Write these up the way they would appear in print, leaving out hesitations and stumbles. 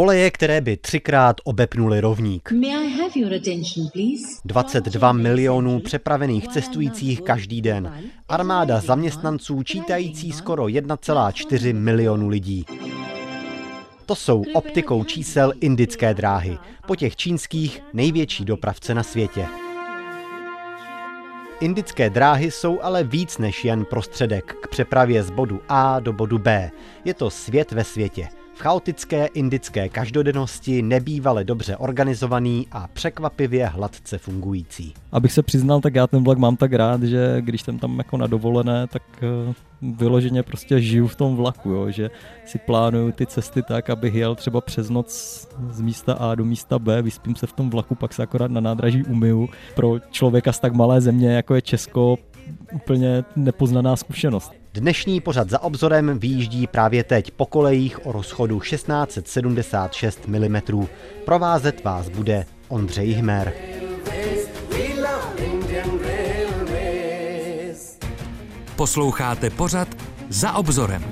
Koleje, které by třikrát obepnuly rovník. 22 milionů přepravených cestujících každý den. Armáda zaměstnanců čítající skoro 1,4 milionu lidí. To jsou optikou čísel indické dráhy. Po těch čínských největší dopravce na světě. Indické dráhy jsou ale víc než jen prostředek k přepravě z bodu A do bodu B. Je to svět ve světě. V chaotické indické každodennosti nebývale dobře organizovaný a překvapivě hladce fungující. Abych se přiznal, tak já ten vlak mám tak rád, že když jsem tam jako na dovolené, tak vyloženě prostě žiju v tom vlaku, jo? Že si plánuju ty cesty tak, abych jel třeba přes noc z místa A do místa B, vyspím se v tom vlaku, pak se akorát na nádraží umyju. Pro člověka z tak malé země, jako je Česko, úplně nepoznaná zkušenost. Dnešní pořad Za obzorem vyjíždí právě teď po kolejích o rozchodu 1676 mm. Provázet vás bude Ondřej Hmer. Posloucháte pořad Za obzorem.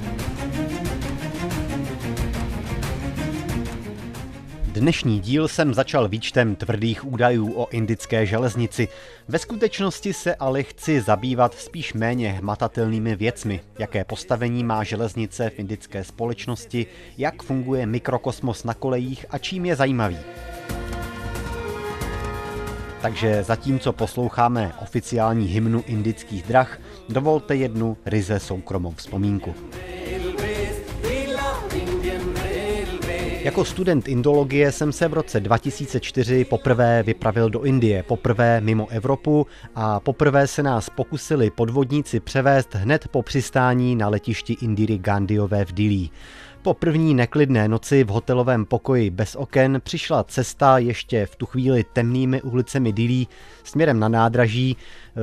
Dnešní díl jsem začal výčtem tvrdých údajů o indické železnici. Ve skutečnosti se ale chci zabývat spíš méně hmatatelnými věcmi. Jaké postavení má železnice v indické společnosti, jak funguje mikrokosmos na kolejích a čím je zajímavý. Takže zatímco posloucháme oficiální hymnu indických drah, dovolte jednu ryze soukromou vzpomínku. Jako student indologie jsem se v roce 2004 poprvé vypravil do Indie, poprvé mimo Evropu a poprvé se nás pokusili podvodníci převést hned po přistání na letišti Indiry Gandhiové v Dillí. Po první neklidné noci v hotelovém pokoji bez oken přišla cesta ještě v tu chvíli temnými ulicemi Dillí směrem na nádraží.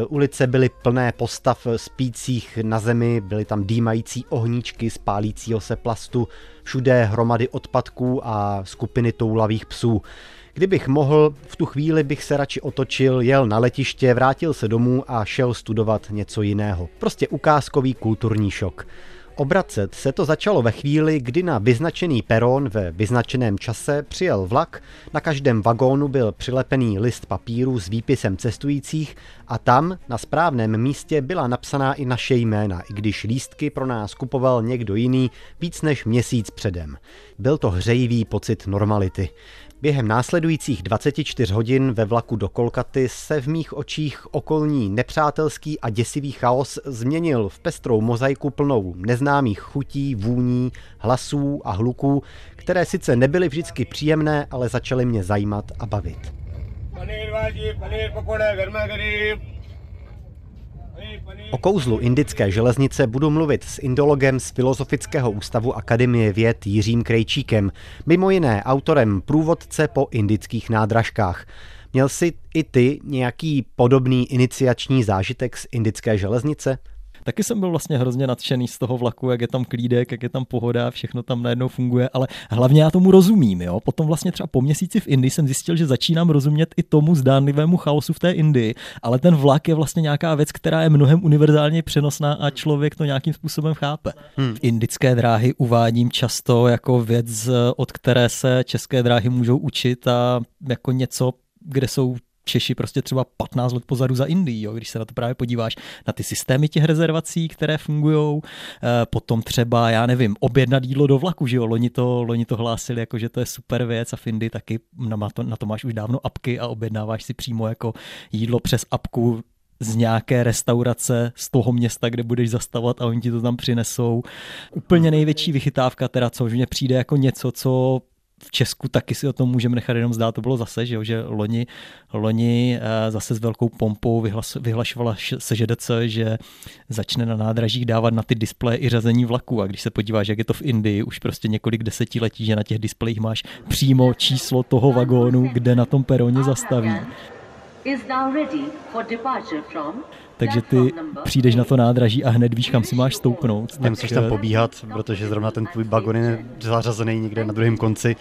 Ulice byly plné postav spících na zemi, byly tam dýmající ohníčky z pálícího se plastu, všude hromady odpadků a skupiny toulavých psů. Kdybych mohl, v tu chvíli bych se radši otočil, jel na letiště, vrátil se domů a šel studovat něco jiného. Prostě ukázkový kulturní šok. Obracet se to začalo ve chvíli, kdy na vyznačený perón ve vyznačeném čase přijel vlak, na každém vagónu byl přilepený list papíru s výpisem cestujících a tam na správném místě byla napsaná i naše jména, i když lístky pro nás kupoval někdo jiný víc než měsíc předem. Byl to hřejivý pocit normality. Během následujících 24 hodin ve vlaku do Kolkaty se v mých očích okolní nepřátelský a děsivý chaos změnil v pestrou mozaiku plnou neznámých chutí, vůní, hlasů a hluků, které sice nebyly vždycky příjemné, ale začaly mě zajímat a bavit. O kouzlu indické železnice budu mluvit s indologem z Filozofického ústavu Akademie věd Jiřím Krejčíkem, mimo jiné autorem průvodce po indických nádražkách. Měl jsi i ty nějaký podobný iniciační zážitek z indické železnice? Taky jsem byl vlastně hrozně nadšený z toho vlaku, jak je tam klídek, jak je tam pohoda, všechno tam najednou funguje, ale hlavně já tomu rozumím, jo. Potom vlastně třeba po měsíci v Indii jsem zjistil, že začínám rozumět i tomu zdánlivému chaosu v té Indii, ale ten vlak je vlastně nějaká věc, která je mnohem univerzálně přenosná a člověk to nějakým způsobem chápe. Indické dráhy uvádím často jako věc, od které se české dráhy můžou učit a jako něco, kde jsou Češi prostě třeba 15 let pozadu za Indii, jo, když se na to právě podíváš, na ty systémy těch rezervací, které fungujou, potom třeba, já nevím, objednat jídlo do vlaku, že jo, loni to hlásili, jako, že to je super věc a v Indii taky, na to máš už dávno apky a objednáváš si přímo jako jídlo přes apku z nějaké restaurace z toho města, kde budeš zastavovat a oni ti to tam přinesou. Úplně největší vychytávka teda, což mě přijde jako něco, co v Česku taky si o tom můžeme nechat jenom zdát, to bylo zase, že loni zase s velkou pompou vyhlašovala SŽDC, že začne na nádražích dávat na ty displeje i řazení vlaků a když se podíváš, jak je to v Indii, už prostě několik desetiletí, že na těch displejích máš přímo číslo toho vagónu, kde na tom peroně zastaví. Takže ty přijdeš na to nádraží a hned víš, kam si máš stoupnout. Nemusíš tam pobíhat, protože zrovna ten tvůj vagon je zařazený někde na druhém konci.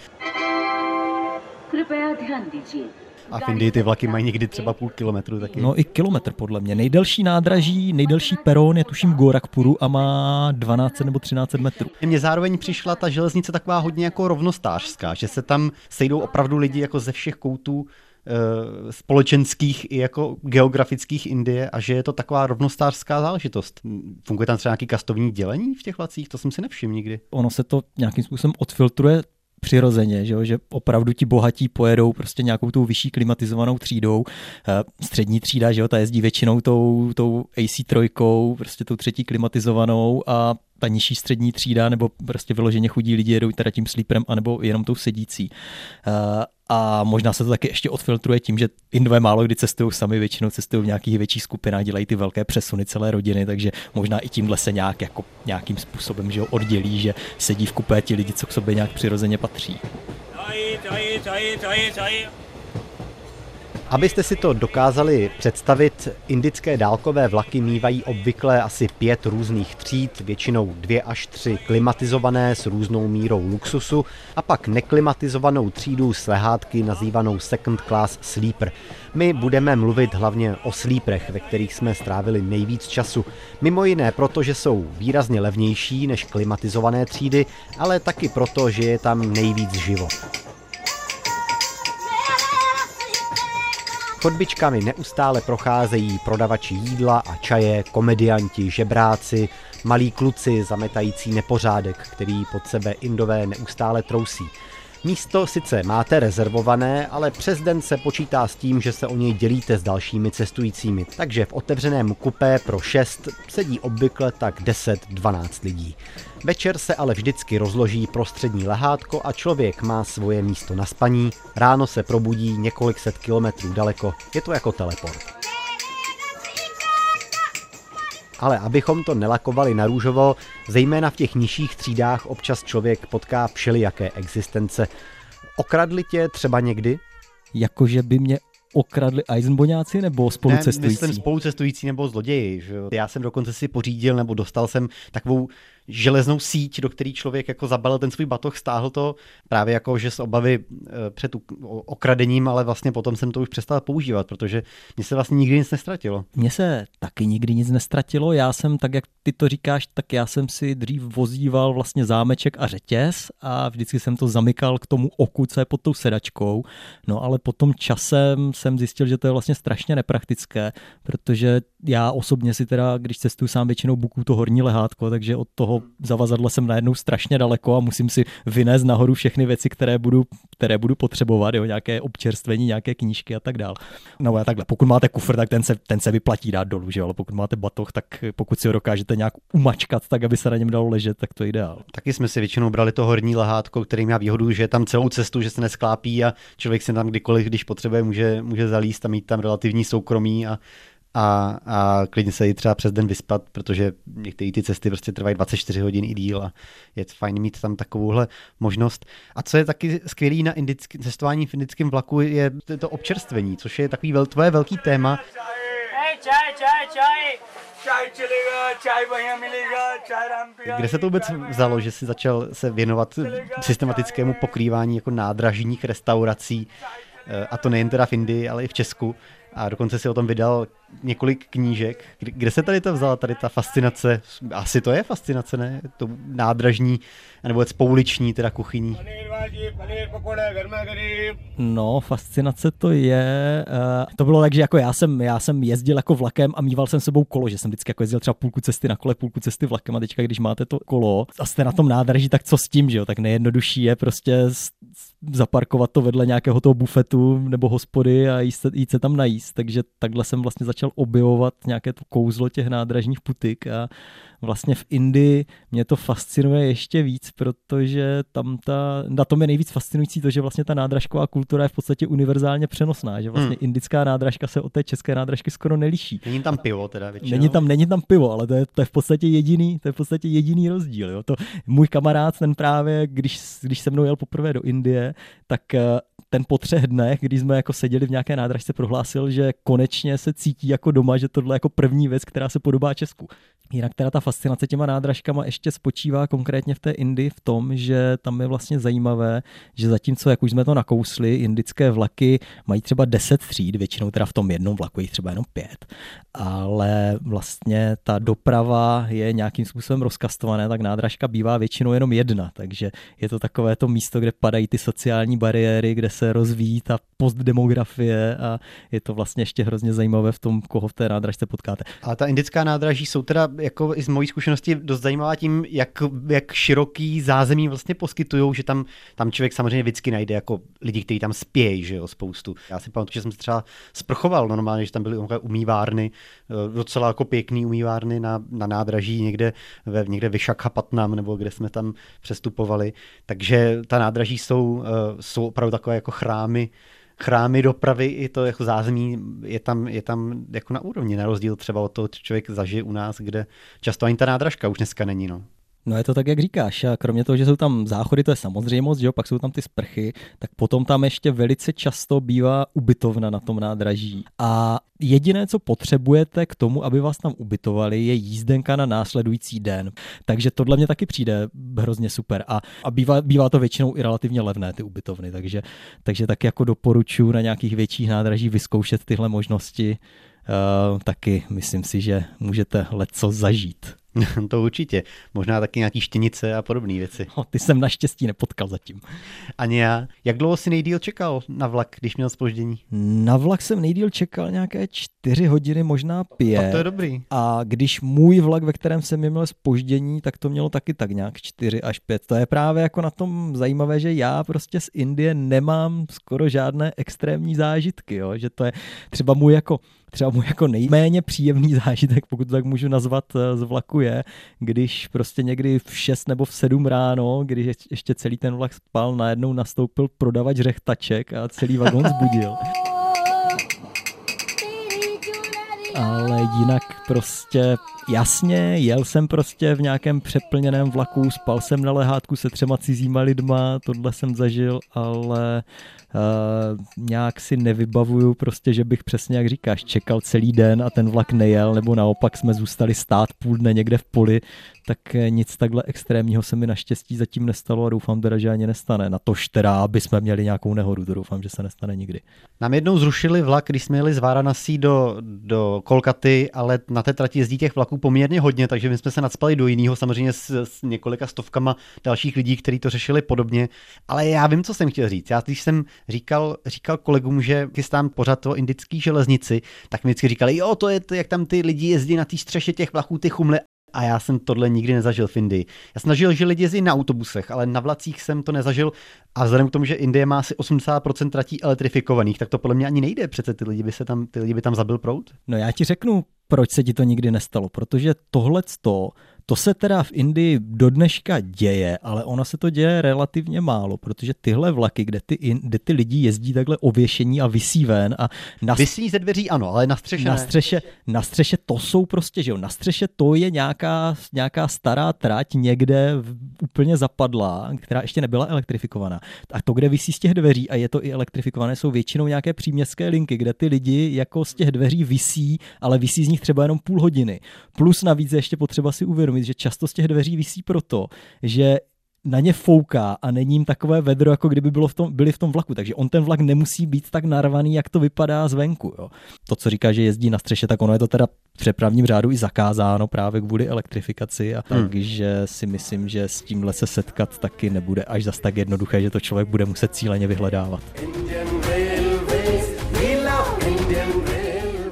A v Indii ty vlaky mají někdy třeba půl kilometru taky. No i kilometr podle mě. Nejdelší nádraží, nejdelší perón je tuším v Gorakhpuru a má 12 nebo 13 metrů. Mně zároveň přišla ta železnice taková hodně jako rovnostářská, že se tam sejdou opravdu lidi jako ze všech koutů společenských i jako geografických Indie a že je to taková rovnostářská záležitost. Funguje tam třeba nějaký kastovní dělení v těch vlacích? To jsem si nevšiml nikdy. Ono se to nějakým způsobem odfiltruje přirozeně, že opravdu ti bohatí pojedou prostě nějakou tou vyšší klimatizovanou třídou. Střední třída, že jo, ta jezdí většinou tou AC3, prostě tou třetí klimatizovanou a ta nižší střední třída nebo prostě vyloženě chudí lidi jedou teda tím sleeperem anebo jenom tou sedící. A možná se to taky ještě odfiltruje tím, že Indové málo kdy cestují sami, většinou cestují v nějakých větších skupinách, dělají ty velké přesuny celé rodiny, takže možná i tímhle se nějak, jako, nějakým způsobem že oddělí, že sedí v kupé ti lidi, co k sobě nějak přirozeně patří. Abyste si to dokázali představit, indické dálkové vlaky mívají obvykle asi 5 různých tříd, většinou 2 až 3 klimatizované s různou mírou luxusu a pak neklimatizovanou třídu s lehátky nazývanou second class sleeper. My budeme mluvit hlavně o sleeperech, ve kterých jsme strávili nejvíc času. Mimo jiné proto, že jsou výrazně levnější než klimatizované třídy, ale taky proto, že je tam nejvíc život. Chodbičkami neustále procházejí prodavači jídla a čaje, komedianti, žebráci, malí kluci zametající nepořádek, který pod sebe Indové neustále trousí. Místo sice máte rezervované, ale přes den se počítá s tím, že se o něj dělíte s dalšími cestujícími, takže v otevřeném kupé pro 6 sedí obvykle tak 10-12 lidí. Večer se ale vždycky rozloží prostřední lehátko a člověk má svoje místo na spaní, ráno se probudí několik set kilometrů daleko, je to jako teleport. Ale abychom to nelakovali na růžovo, zejména v těch nižších třídách občas člověk potká všelijaké existence. Okradli tě třeba někdy? Jakože by mě okradli Eisenboňáci nebo spolucestující? Ne, myslím spolucestující nebo zloději. Že? Já jsem dokonce si pořídil nebo dostal jsem takovou železnou síť, do který člověk jako zabalil ten svůj batoh, stáhl to právě jako, že z obavy před okradením, ale vlastně potom jsem to už přestal používat, protože mně se vlastně nikdy nic nestratilo. Mně se taky nikdy nic nestratilo, já jsem, tak jak ty to říkáš, tak já jsem si dřív vozíval vlastně zámeček a řetěz a vždycky jsem to zamykal k tomu oku, co je pod tou sedačkou, no ale potom časem jsem zjistil, že to je vlastně strašně nepraktické, protože já osobně si teda, když cestuju sám, většinou bukuju to horní lehátko, takže od toho zavazadla jsem najednou strašně daleko a musím si vynést nahoru všechny věci, které budu potřebovat, jo, nějaké občerstvení, nějaké knížky a tak dál. No a takhle, pokud máte kufr, tak ten se vyplatí dát dolů, že jo, ale pokud máte batoh, tak pokud si ho dokážete nějak umačkat, tak aby se na něm dalo ležet, tak to je ideál. Taky jsme si většinou brali to horní lehátko, který má výhodu, že je tam celou cestu, že se nesklápí a člověk se tam kdykoliv, když potřebuje, může zalíst a mít tam relativní soukromí a klidně se i třeba přes den vyspat, protože některé ty cesty prostě trvají 24 hodin i díl a je fajn mít tam takovouhle možnost. A co je taky skvělý na cestování v indickém vlaku, je to občerstvení, což je takový tvoje velký téma. Kde se to vůbec vzalo, že jsi začal se věnovat systematickému pokrývání jako nádražních restaurací, a to nejen teda v Indii, ale i v Česku? A dokonce si o tom vydal několik knížek. Kde se tady to vzala, tady ta fascinace? Asi to je fascinace, ne? To nádražní, nebo pouliční, teda kuchyní. No, fascinace to je. To bylo tak, že jako já jsem jezdil jako vlakem a míval jsem sebou kolo, že jsem vždycky jako jezdil třeba půlku cesty na kole, půlku cesty vlakem a teďka, když máte to kolo a jste na tom nádraží, tak co s tím, že jo? Tak nejjednodušší je prostě zaparkovat to vedle nějakého toho bufetu nebo hospody a jít se tam najíst, takže takhle jsem vlastně začal objevovat nějaké to kouzlo těch nádražních putik a vlastně v Indii mě to fascinuje ještě víc, protože tam na tom je nejvíc fascinující to, že vlastně ta nádražková kultura je v podstatě univerzálně přenosná, že vlastně indická nádražka se od té české nádražky skoro neliší. Není tam pivo teda většinou. Není tam pivo, ale to je v podstatě jediný, rozdíl, jo. To můj kamarád, ten právě, když se mnou jel poprvé do Indie, tak ten po 3 dnech, když jsme jako seděli v nějaké nádražce, prohlásil, že konečně se cítí jako doma, že tohle je jako první věc, která se podobá Česku. Jinak teda ta fascinace těma nádražkama ještě spočívá konkrétně v té Indii v tom, že tam je vlastně zajímavé, že zatímco, jak už jsme to nakousli, indické vlaky mají třeba 10 tříd, většinou teda v tom jednom vlaku je třeba jenom 5, ale vlastně ta doprava je nějakým způsobem rozkastovaná, tak nádražka bývá většinou jenom jedna, takže je to takové to místo, kde padají ty sociální bariéry, kde se rozvíjí ta postdemografie a je to vlastně ještě hrozně zajímavé v tom, koho v té nádražce potkáte. A ta indická nádraží jsou teda jako z mojí zkušenosti dost zajímavá tím, jak široký zázemí vlastně poskytujou, že tam člověk samozřejmě vždycky najde jako lidi, kteří tam spějí, že jo, spoustu. Já si pamatuju, že jsem se třeba sprchoval normálně, že tam byly umývárny, docela jako pěkný umývárny na nádraží někde ve Visakhapatnam, nebo kde jsme tam přestupovali. Takže ta nádraží jsou opravdu takové jako chrámy dopravy, i to jako zázemí je tam jako na úrovni, na rozdíl třeba od toho, co člověk zažije u nás, kde často ani ta nádražka už dneska není, no. No je to tak, jak říkáš, a kromě toho, že jsou tam záchody, to je samozřejmost, že jo, pak jsou tam ty sprchy, tak potom tam ještě velice často bývá ubytovna na tom nádraží. A jediné, co potřebujete k tomu, aby vás tam ubytovali, je jízdenka na následující den. Takže tohle mě taky přijde hrozně super. A bývá to většinou i relativně levné, ty ubytovny, takže tak jako doporučuji na nějakých větších nádražích vyzkoušet tyhle možnosti. Taky myslím si, že můžete leco zažít. To určitě. Možná taky nějaký štěnice a podobné věci. No, ty jsem naštěstí nepotkal zatím. Ani já. Jak dlouho jsi nejdýl čekal na vlak, když měl zpoždění? Na vlak jsem nejdýl čekal nějaké 4 hodiny, možná 5. To je dobrý. A když můj vlak, ve kterém jsem měl zpoždění, tak to mělo taky tak nějak 4 až 5. To je právě jako na tom zajímavé, že já prostě z Indie nemám skoro žádné extrémní zážitky. Jo? Že to je třeba můj jako nejméně příjemný zážitek, pokud tak můžu nazvat, z vlaku je, když prostě někdy v 6 nebo v 7 ráno, když ještě celý ten vlak spal, najednou nastoupil prodavač řechtaček a celý vagón zbudil. Ale jinak prostě jasně, jel jsem prostě v nějakém přeplněném vlaku, spal jsem na lehátku se 3 cizíma lidma, tohle jsem zažil, ale nějak si nevybavuju prostě, že bych přesně, jak říkáš, čekal celý den a ten vlak nejel, nebo naopak jsme zůstali stát půl dne někde v poli, tak nic takhle extrémního se mi naštěstí zatím nestalo a doufám teda, že ani nestane. Natož teda, aby jsme měli nějakou nehodu, to doufám, že se nestane nikdy. Nám jednou zrušili vlak, když jsme jeli z Varanasi do Kolkaty, ale na té trati jezdí těch vlaků poměrně hodně, takže my jsme se nadspali do jiného, samozřejmě s několika stovkama dalších lidí, kteří to řešili podobně. Ale já vím, co jsem chtěl říct. Já když jsem říkal kolegům, že chystám pořad o indické železnici, tak mi vždycky říkali, jo, to je to, jak tam ty lidi jezdí na té střeše těch vlaků, ty chumle. A já jsem tohle nikdy nezažil v Indii. Já jsem zažil, že lidi jezdí na autobusech, ale na vlacích jsem to nezažil. A vzhledem k tomu, že Indie má asi 80% tratí elektrifikovaných, tak to podle mě ani nejde. Přece ty lidi by tam zabil proud. No já ti řeknu, proč se ti to nikdy nestalo. Protože tohleto, to se teda v Indii do dneška děje, ale ono se to děje relativně málo, protože tyhle vlaky, kde ty lidi jezdí takhle ověšení a visí ven a visí ze dveří, ano, ale na střeše. Na střeše to jsou prostě, že jo, na střeše to je nějaká stará trať někde úplně zapadlá, která ještě nebyla elektrifikovaná. A to, kde visí z těch dveří a je to i elektrifikované, jsou většinou nějaké příměstské linky, kde ty lidi jako z těch dveří visí, ale visí z nich třeba jenom půl hodiny. Plus navíc ještě potřeba si uvědomit, že často z těch dveří visí proto, že na ně fouká a není jim takové vedro, jako kdyby byli v tom vlaku. Takže on ten vlak nemusí být tak narvaný, jak to vypadá zvenku. Jo. To, co říká, že jezdí na střeše, tak ono je to teda v přepravním řádu i zakázáno právě kvůli elektrifikaci. Takže si myslím, že s tímhle se setkat taky nebude až zas tak jednoduché, že to člověk bude muset cíleně vyhledávat.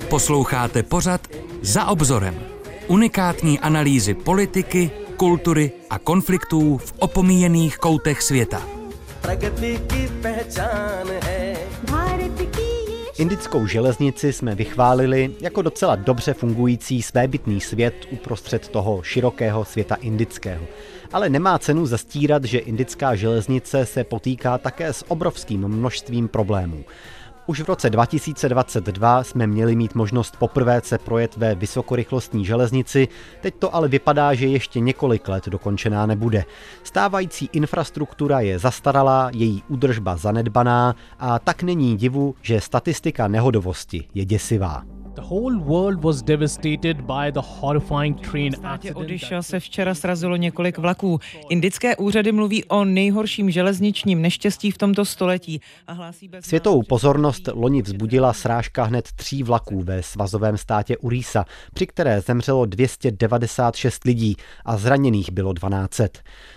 Posloucháte pořad Za obzorem. Unikátní analýzy politiky, kultury a konfliktů v opomíjených koutech světa. Indickou železnici jsme vychválili jako docela dobře fungující svébytný svět uprostřed toho širokého světa indického. Ale nemá cenu zastírat, že indická železnice se potýká také s obrovským množstvím problémů. Už v roce 2022 jsme měli mít možnost poprvé se projet ve vysokorychlostní železnici, teď to ale vypadá, že ještě několik let dokončená nebude. Stávající infrastruktura je zastaralá, její údržba zanedbaná a tak není divu, že statistika nehodovosti je děsivá. V státě Odisha se včera srazilo několik vlaků. Indické úřady mluví o nejhorším železničním neštěstí v tomto století. Světovou pozornost loni vzbudila srážka hned 3 vlaků ve svazovém státě Urísa, při které zemřelo 296 lidí a zraněných bylo 1200.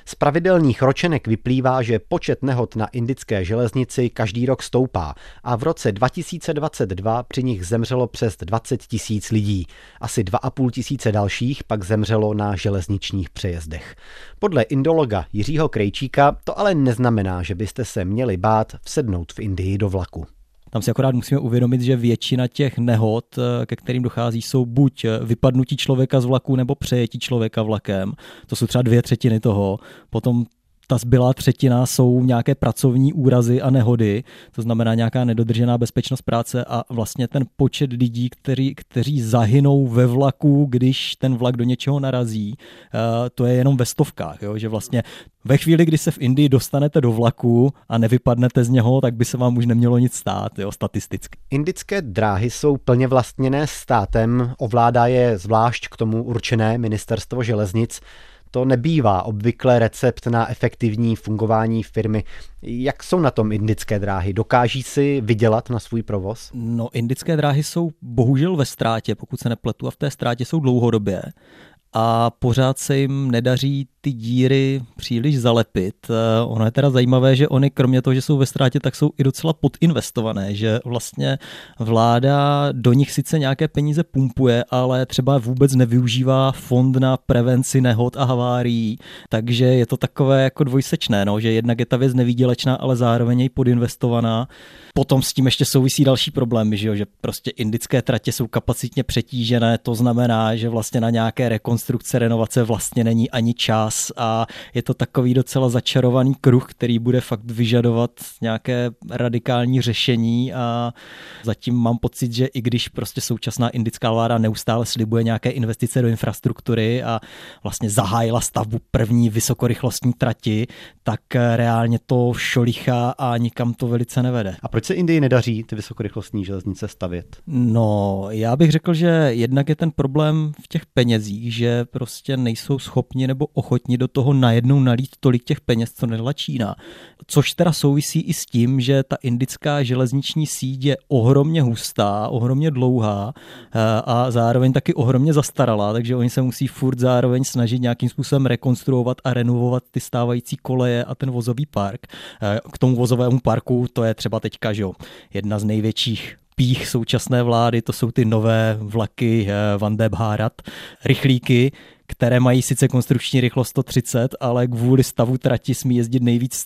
Z pravidelných ročenek vyplývá, že počet nehod na indické železnici každý rok stoupá a v roce 2022 při nich zemřelo přes 20 000 lidí. Asi 2 500 dalších pak zemřelo na železničních přejezdech. Podle indologa Jiřího Krejčíka to ale neznamená, že byste se měli bát vsednout v Indii do vlaku. Tam si akorát musíme uvědomit, že většina těch nehod, ke kterým dochází, jsou buď vypadnutí člověka z vlaku nebo přejetí člověka vlakem. To jsou třeba 2/3 toho. Potom ta zbylá 1/3 jsou nějaké pracovní úrazy a nehody, to znamená nějaká nedodržená bezpečnost práce a vlastně ten počet lidí, kteří zahynou ve vlaku, když ten vlak do něčeho narazí, to je jenom ve stovkách, jo? Že vlastně ve chvíli, kdy se v Indii dostanete do vlaku a nevypadnete z něho, tak by se vám už nemělo nic stát, jo, statisticky. Indické dráhy jsou plně vlastněné státem, ovládá je zvlášť k tomu určené ministerstvo železnic. To nebývá obvykle recept na efektivní fungování firmy. Jak jsou na tom indické dráhy? Dokáží si vydělat na svůj provoz? No, indické dráhy jsou bohužel ve ztrátě, pokud se nepletu, a v té ztrátě jsou dlouhodobě. A pořád se jim nedaří ty díry příliš zalepit. Ono je teda zajímavé, že oni kromě toho, že jsou ve ztrátě, tak jsou i docela podinvestované, že vlastně vláda do nich sice nějaké peníze pumpuje, ale třeba vůbec nevyužívá fond na prevenci nehod a havárií. Takže je to takové jako dvojsečné, no? Že jednak je ta věc nevýdělečná, ale zároveň je podinvestovaná. Potom s tím ještě souvisí další problémy, že prostě indické tratě jsou kapacitně přetížené, to znamená, že vlastně na nějaké rekonstrukce, renovace vlastně není ani čas. A je to takový docela začarovaný kruh, který bude fakt vyžadovat nějaké radikální řešení a zatím mám pocit, že i když prostě současná indická vláda neustále slibuje nějaké investice do infrastruktury a vlastně zahájila stavbu první vysokorychlostní trati, tak reálně to šolichá a nikam to velice nevede. A proč se Indii nedaří ty vysokorychlostní železnice stavět? No, já bych řekl, že jednak je ten problém v těch penězích, že prostě nejsou schopni nebo ochotni do toho najednou nalít tolik těch peněz, co nedala Čína. Což teda souvisí i s tím, že ta indická železniční síť je ohromně hustá, ohromně dlouhá a zároveň taky ohromně zastaralá, takže oni se musí furt zároveň snažit nějakým způsobem rekonstruovat a renovovat ty stávající koleje a ten vozový park. K tomu vozovému parku to je třeba teďka, že jo, jedna z největších pích současné vlády, to jsou ty nové vlaky Vande Bharat, rychlíky, které mají sice konstrukční rychlost 130, ale kvůli stavu trati smí jezdit nejvíc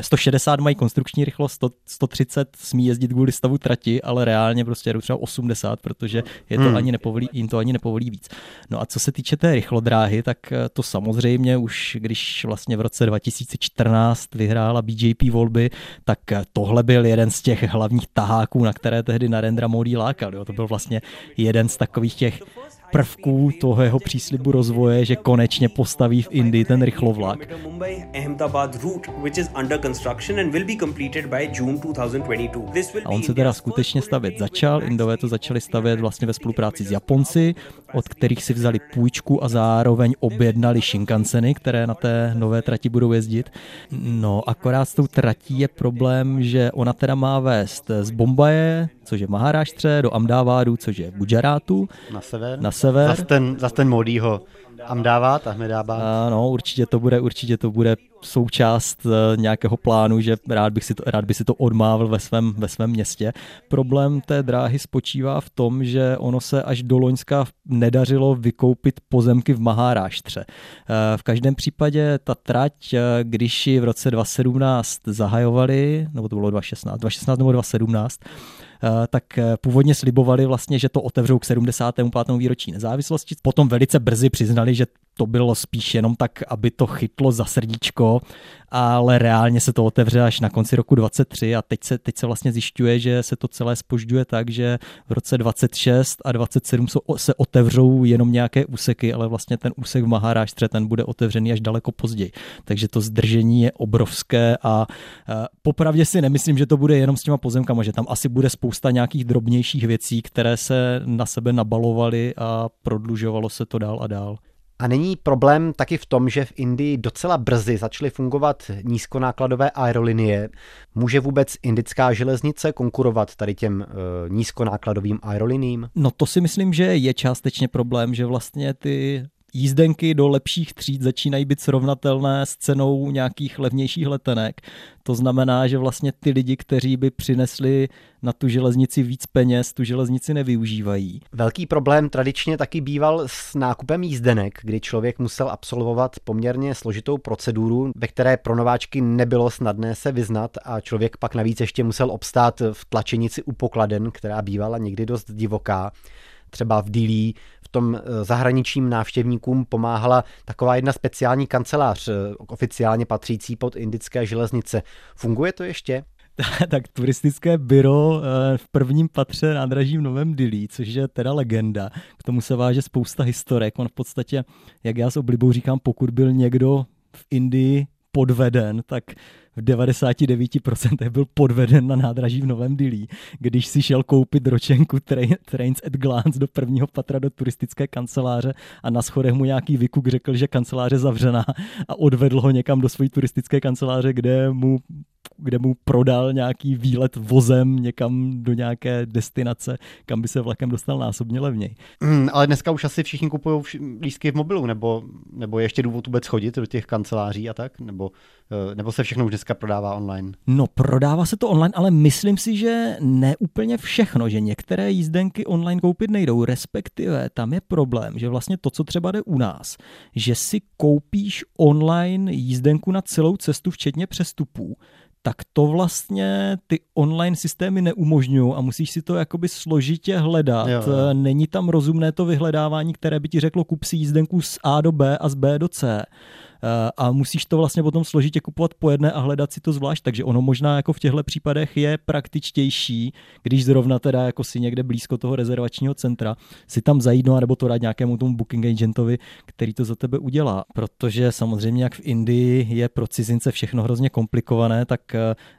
160 mají konstrukční rychlost, 130 smí jezdit kvůli stavu trati, ale reálně prostě jedou třeba 80, protože je to ani nepovolí, jim to ani nepovolí víc. No a co se týče té rychlodráhy, tak to samozřejmě už, když vlastně v roce 2014 vyhrála BJP volby, tak tohle byl jeden z těch hlavních taháků, na které tehdy Narendra Modi lákal. Jo? To byl vlastně jeden z takových těch prvků toho jeho příslibu rozvoje, že konečně postaví v Indii ten rychlovlak. A on se teda skutečně stavět začal, Indové to začali stavět vlastně ve spolupráci s Japonci, od kterých si vzali půjčku a zároveň objednali Shinkanseny, které na té nové trati budou jezdit. No akorát s tou tratí je problém, že ona teda má vést z Bombaje, což je Maharáštře, do Amdávádu, což je v Gujarátu. Na sever. Zas ten Modiho Amdávád, Ahmedábád. Ano, určitě to bude součást nějakého plánu, že rád by si to odmávl ve svém městě. Problém té dráhy spočívá v tom, že ono se až do loňska nedařilo vykoupit pozemky v Maharáštře. V každém případě ta trať, když ji v roce 2017 zahajovali, nebo to bylo 2016 nebo 2017, tak původně slibovali vlastně, že to otevřou k 75. výročí nezávislosti. Potom velice brzy přiznali, že to bylo spíš jenom tak, aby to chytlo za srdíčko, ale reálně se to otevře až na konci roku 2023 a teď se vlastně zjišťuje, že se to celé zpožďuje tak, že v roce 26 a 27 se otevřou jenom nějaké úseky, ale vlastně ten úsek v Maharáštře, ten bude otevřený až daleko později. Takže to zdržení je obrovské a popravdě si nemyslím, že to bude jenom s těma pozemkama, že tam asi bude spousta nějakých drobnějších věcí, které se na sebe nabalovaly a prodlužovalo se to dál a dál. A není problém taky v tom, že v Indii docela brzy začaly fungovat nízkonákladové aerolinie. Může vůbec indická železnice konkurovat tady těm nízkonákladovým aeroliním? No to si myslím, že je částečně problém, že vlastně ty jízdenky do lepších tříd začínají být srovnatelné s cenou nějakých levnějších letenek. To znamená, že vlastně ty lidi, kteří by přinesli na tu železnici víc peněz, tu železnici nevyužívají. Velký problém tradičně taky býval s nákupem jízdenek, kdy člověk musel absolvovat poměrně složitou proceduru, ve které pro nováčky nebylo snadné se vyznat a člověk pak navíc ještě musel obstát v tlačenici u pokladen, která bývala někdy dost divoká. Třeba v Dillí v tom zahraničním návštěvníkům pomáhala taková jedna speciální kancelář, oficiálně patřící pod indické železnice. Funguje to ještě? Tak turistické byro v prvním patře nádraží v Novém Dillí, což je teda legenda. K tomu se váže spousta historek. On v podstatě, jak já s oblibou říkám, pokud byl někdo v Indii podveden, tak v 99% byl podveden na nádraží v Novém Dillí, když si šel koupit ročenku Trains at Glance do prvního patra do turistické kanceláře a na schodech mu nějaký vykuk řekl, že kanceláře zavřená a odvedl ho někam do své turistické kanceláře, kde mu prodal nějaký výlet vozem někam do nějaké destinace, kam by se vlakem dostal násobně levněji. Ale dneska už asi všichni kupují lístky v mobilu, nebo ještě důvod vůbec chodit do těch kanceláří a tak, nebo se všechno už dneska prodává online? No, prodává se to online, ale myslím si, že ne úplně všechno, že některé jízdenky online koupit nejdou, respektive tam je problém, že vlastně to, co třeba jde u nás, že si koupíš online jízdenku na celou cestu, včetně přestupů, tak to vlastně ty online systémy neumožňují a musíš si to jakoby složitě hledat. Jo. Není tam rozumné to vyhledávání, které by ti řeklo kup si jízdenku z A do B a z B do C. A musíš to vlastně potom složitě kupovat po jedné a hledat si to zvlášť, takže ono možná jako v těchto případech je praktičtější, když zrovna teda jako si někde blízko toho rezervačního centra si tam zajít, no, nebo to dát nějakému tomu booking agentovi, který to za tebe udělá, protože samozřejmě jak v Indii je pro cizince všechno hrozně komplikované, tak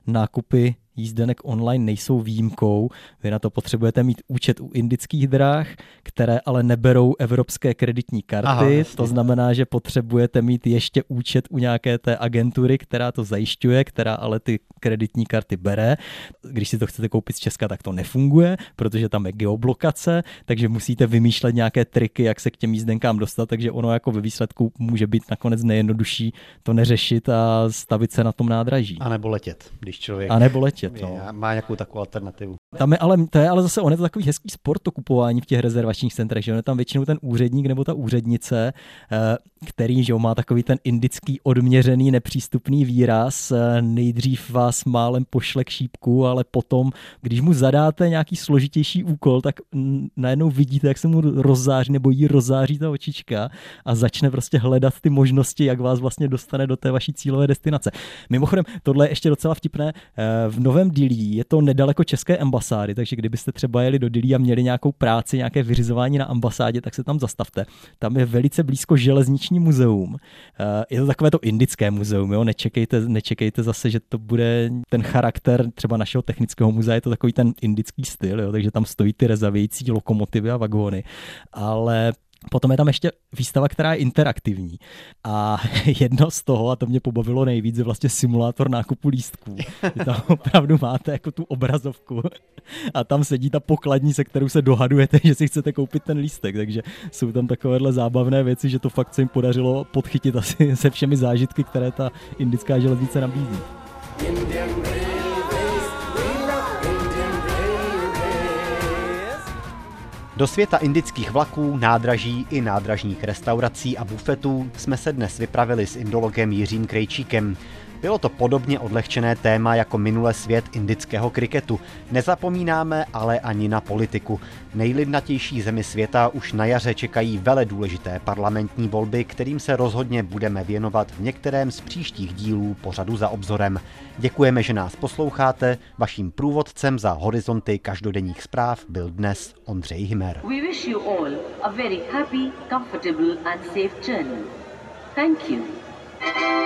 nákupy jízdenek online nejsou výjimkou. Vy na to potřebujete mít účet u indických dráh, které ale neberou evropské kreditní karty. Aha, to znamená, že potřebujete mít ještě účet u nějaké té agentury, která to zajišťuje, která ale ty kreditní karty bere. Když si to chcete koupit z Česka, tak to nefunguje, protože tam je geoblokace, takže musíte vymýšlet nějaké triky, jak se k těm jízdenkám dostat, takže ono jako ve výsledku může být nakonec nejjednodušší to neřešit a stavit se na tom nádraží. A nebo letět, když člověk. A nebo letět. No. Má nějakou takovou alternativu. To je ale zase on je to takový hezký sport, to kupování v těch rezervačních centrech, že on je tam většinou ten úředník nebo ta úřednice, který že má takový ten indický odměřený nepřístupný výraz, nejdřív vás málem pošle k šípku, ale potom, když mu zadáte nějaký složitější úkol, tak najednou vidíte, jak se mu rozzáří nebo jí rozzáří ta očička a začne prostě hledat ty možnosti, jak vás vlastně dostane do té vaší cílové destinace. Mimochodem, tohle je ještě docela vtipné. V Novém Dillí je to nedaleko české ambasády, takže kdybyste třeba jeli do Dillí a měli nějakou práci, nějaké vyřizování na ambasádě, tak se tam zastavte. Tam je velice blízko železniční muzeum. Je to takové to indické muzeum, jo? Nečekejte zase, že to bude ten charakter třeba našeho technického muzea, je to takový ten indický styl, jo? Takže tam stojí ty rezavějící lokomotivy a vagóny, ale potom je tam ještě výstava, která je interaktivní. A jedno z toho, a to mě pobavilo nejvíc, je vlastně simulátor nákupu lístků. Vy tam opravdu máte jako tu obrazovku a tam sedí ta pokladní, se kterou se dohadujete, že si chcete koupit ten lístek. Takže jsou tam takovéhle zábavné věci, že to fakt se jim podařilo podchytit asi se všemi zážitky, které ta indická železnice nabízí. Do světa indických vlaků, nádraží i nádražních restaurací a bufetů jsme se dnes vypravili s indologem Jiřím Krejčíkem. Bylo to podobně odlehčené téma jako minule svět indického kriketu. Nezapomínáme ale ani na politiku. Nejlidnatější zemi světa už na jaře čekají vele důležité parlamentní volby, kterým se rozhodně budeme věnovat v některém z příštích dílů pořadu Za obzorem. Děkujeme, že nás posloucháte. Vaším průvodcem za horizonty každodenních zpráv byl dnes Ondřej Hmer. We wish you all a very happy, comfortable and safe journey. Thank you.